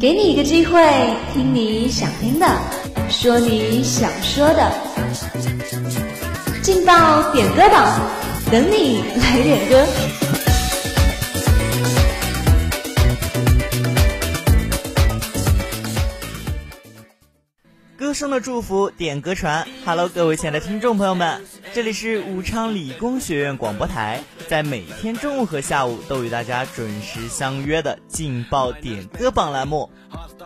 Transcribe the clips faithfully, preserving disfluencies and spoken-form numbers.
给你一个机会，听你想听的，说你想说的，劲爆点歌榜，等你来点歌。歌声的祝福，点歌传。哈喽，各位亲爱的听众朋友们，这里是武昌理工学院广播台，在每天中午和下午都与大家准时相约的劲爆点歌榜栏目，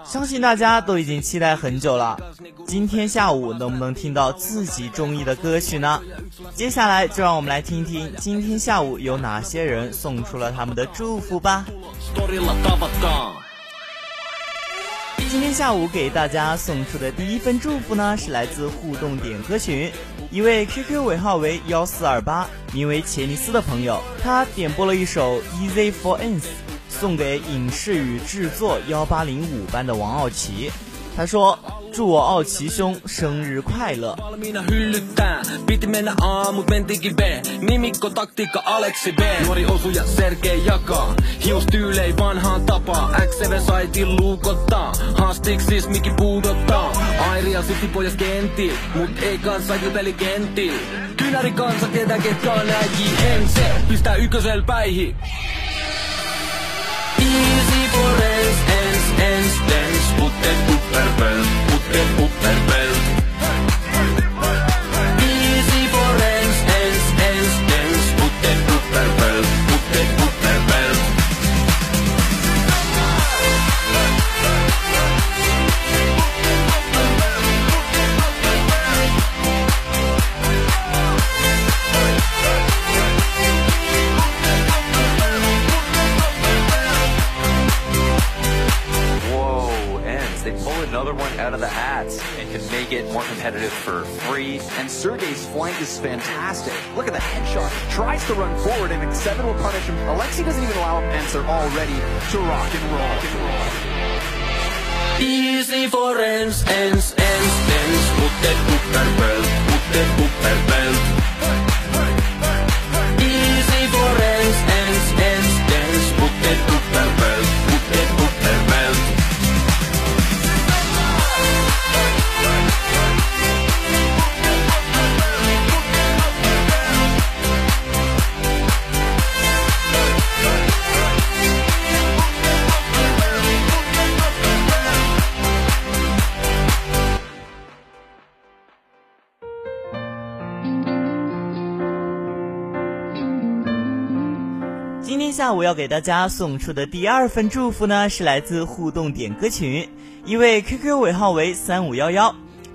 相信大家都已经期待很久了。今天下午能不能听到自己中意的歌曲呢？接下来就让我们来听听今天下午有哪些人送出了他们的祝福吧。今天下午给大家送出的第一份祝福呢，是来自互动点歌群，一位 Q Q 尾号为一四二八，名为杰尼斯的朋友，他点播了一首 Easy for Ends 送给影视与制作一八零五班的王奥奇，他说祝我奥奇兄生日快乐。For free, and Sergey's flank is fantastic. Look at the headshot. Tries to run forward, and X seven will punish him. Alexei doesn't even allow him, and they're all ready to rock and roll. Rock and roll. Easy for ends, ends, ends, ends. Put that upper belt, put that upper belt. Easy for ends, ends, ends, ends. Put that upper belt, put that upper belt.下午要给大家送出的第二份祝福呢，是来自互动点歌群，一位 Q Q 尾号为三五一一，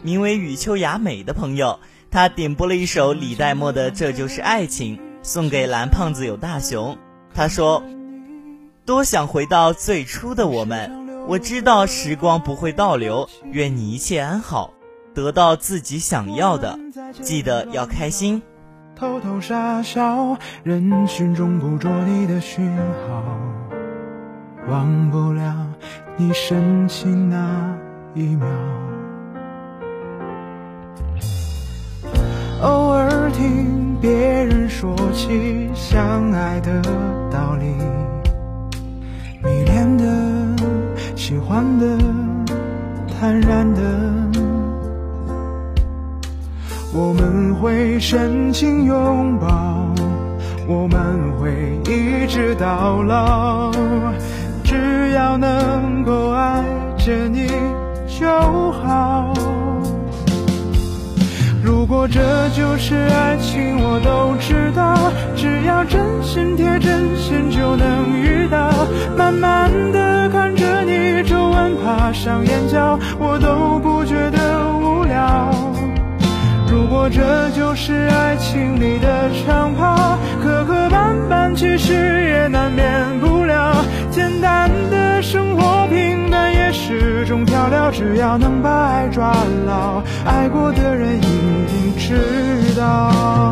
名为雨秋雅美的朋友，他点播了一首李代沫的《这就是爱情》送给蓝胖子有大熊，他说多想回到最初的我们，我知道时光不会倒流，愿你一切安好，得到自己想要的，记得要开心，偷偷傻笑，人群中捕捉你的讯号，忘不了你深情那一秒，偶尔听别人说起相爱的道理，迷恋的，喜欢的，坦然的，我们会深情拥抱，我们会一直到老，只要能够爱着你就好，如果这就是爱情我都知道，只要真心贴真心就能遇到，慢慢的看着你皱纹爬上眼角，我都不觉得无聊，如果这就是爱情里的长跑，磕磕绊绊其实也难免不了，简单的生活平淡也是种调料，只要能把爱抓牢，爱过的人一定知道。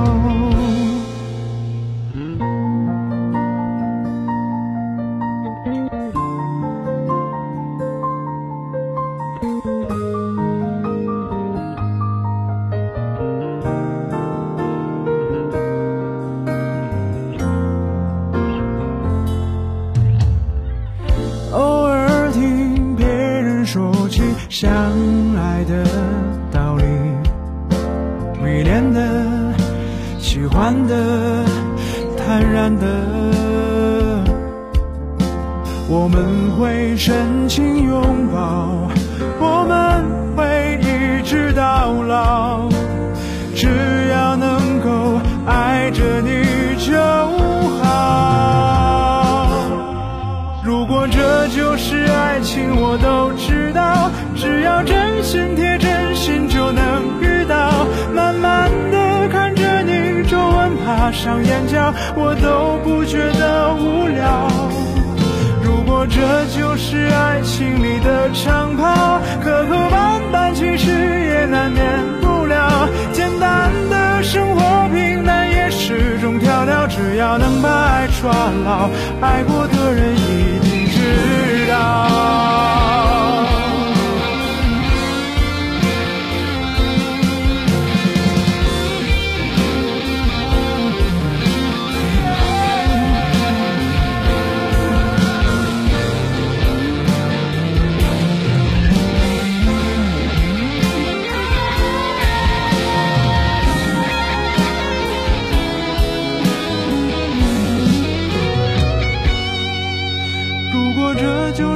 相爱的道理，迷恋的、喜欢的、坦然的，我们会深情拥抱，我们会一直到老，只要能够爱着你就好。如果这就是爱情，我都知道，只要真心贴真心就能遇到。慢慢的看着你皱纹爬上眼角，我都不觉得无聊。如果这就是爱情里的长跑，磕磕绊绊其实也难免不了。简单的生活平淡也是种调料，只要能把爱抓牢，爱过的人一定知道。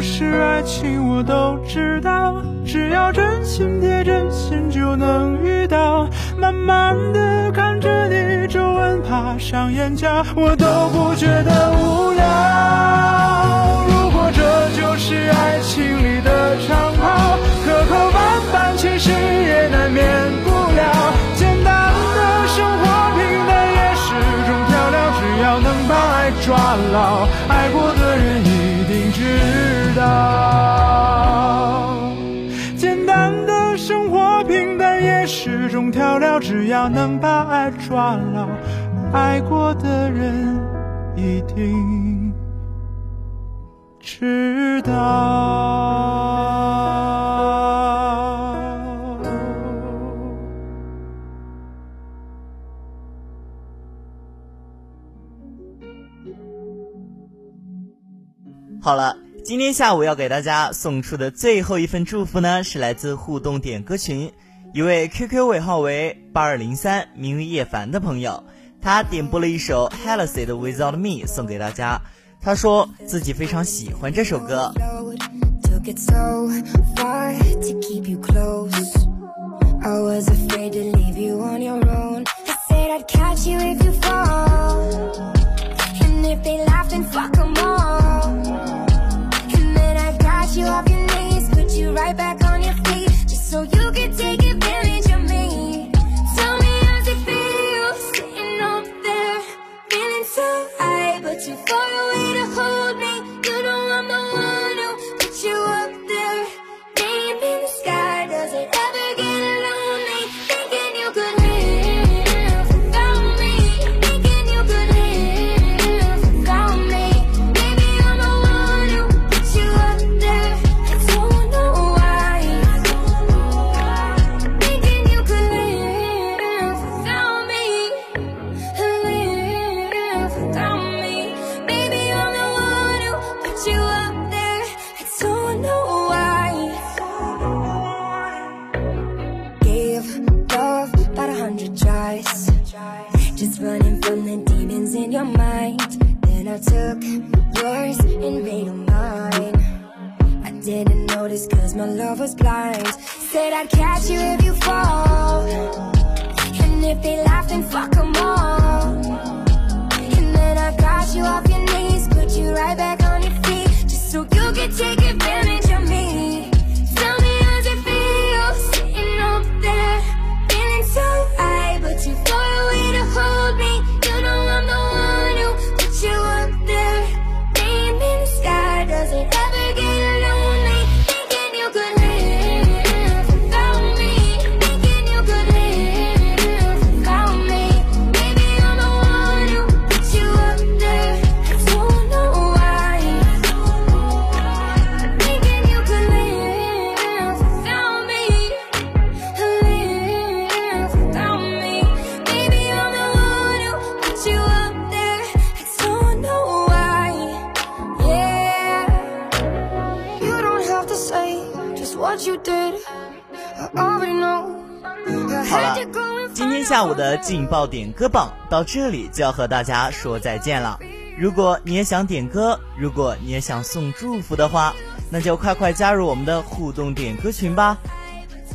是爱情我都知道，只要真心贴真心就能遇到。慢慢的看着你皱纹爬上眼角，我都不觉得无聊。如果这就是爱情里的长跑，磕磕绊绊其实也难免不了。简单的生活平淡也是种调料，只要能把爱抓牢，爱过的人一定知道。简单的生活平淡也是种调料，只要能把爱抓牢，爱过的人一定知道。好了，今天下午要给大家送出的最后一份祝福呢，是来自互动点歌群一位 Q Q 尾号为八二零三名为叶凡的朋友，他点播了一首 Halsey 的 Without Me 送给大家。他说自己非常喜欢这首歌。You off your knees, put you right back on your feet, just so you can take advantage of me. Tell me how's it feel, sitting up there, feeling so high, but too far away to hold me. You know I'm the one who put you up there, name in the sky. Does it ever get lonely, thinking you could live without me, thinking you could live without me. Maybe I'm the one who put you up there. Just running from the demons in your mind. Then I took yours and made them mine. I didn't notice cause my love was blind. Said I'd catch you if you fall, and if they laugh then fuck them all. And then I got you off your knees, put you right back on your feet, just so you could take advantage of me. Tell me how's it feel, sitting up there, feeling so high, but you fall hold me. You know I'm the one who put you up there, name in the sky. Does it ever get lonely, thinking you could live without me, thinking you could live without me. Maybe 好了，今天下午的劲爆点歌榜到这里就要和大家说再见了。如果你也想点歌，如果你也想送祝福的话，那就快快加入我们的互动点歌群吧。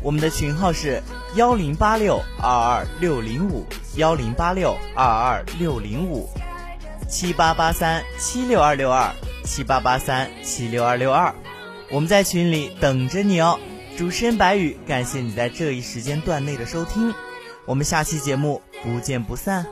我们的群号是幺零八六二二六零五幺零八六二二六零五七八八三七六二六二七八八三七六二六二，我们在群里等着你哦。主持人白宇，感谢你在这一时间段内的收听，我们下期节目不见不散。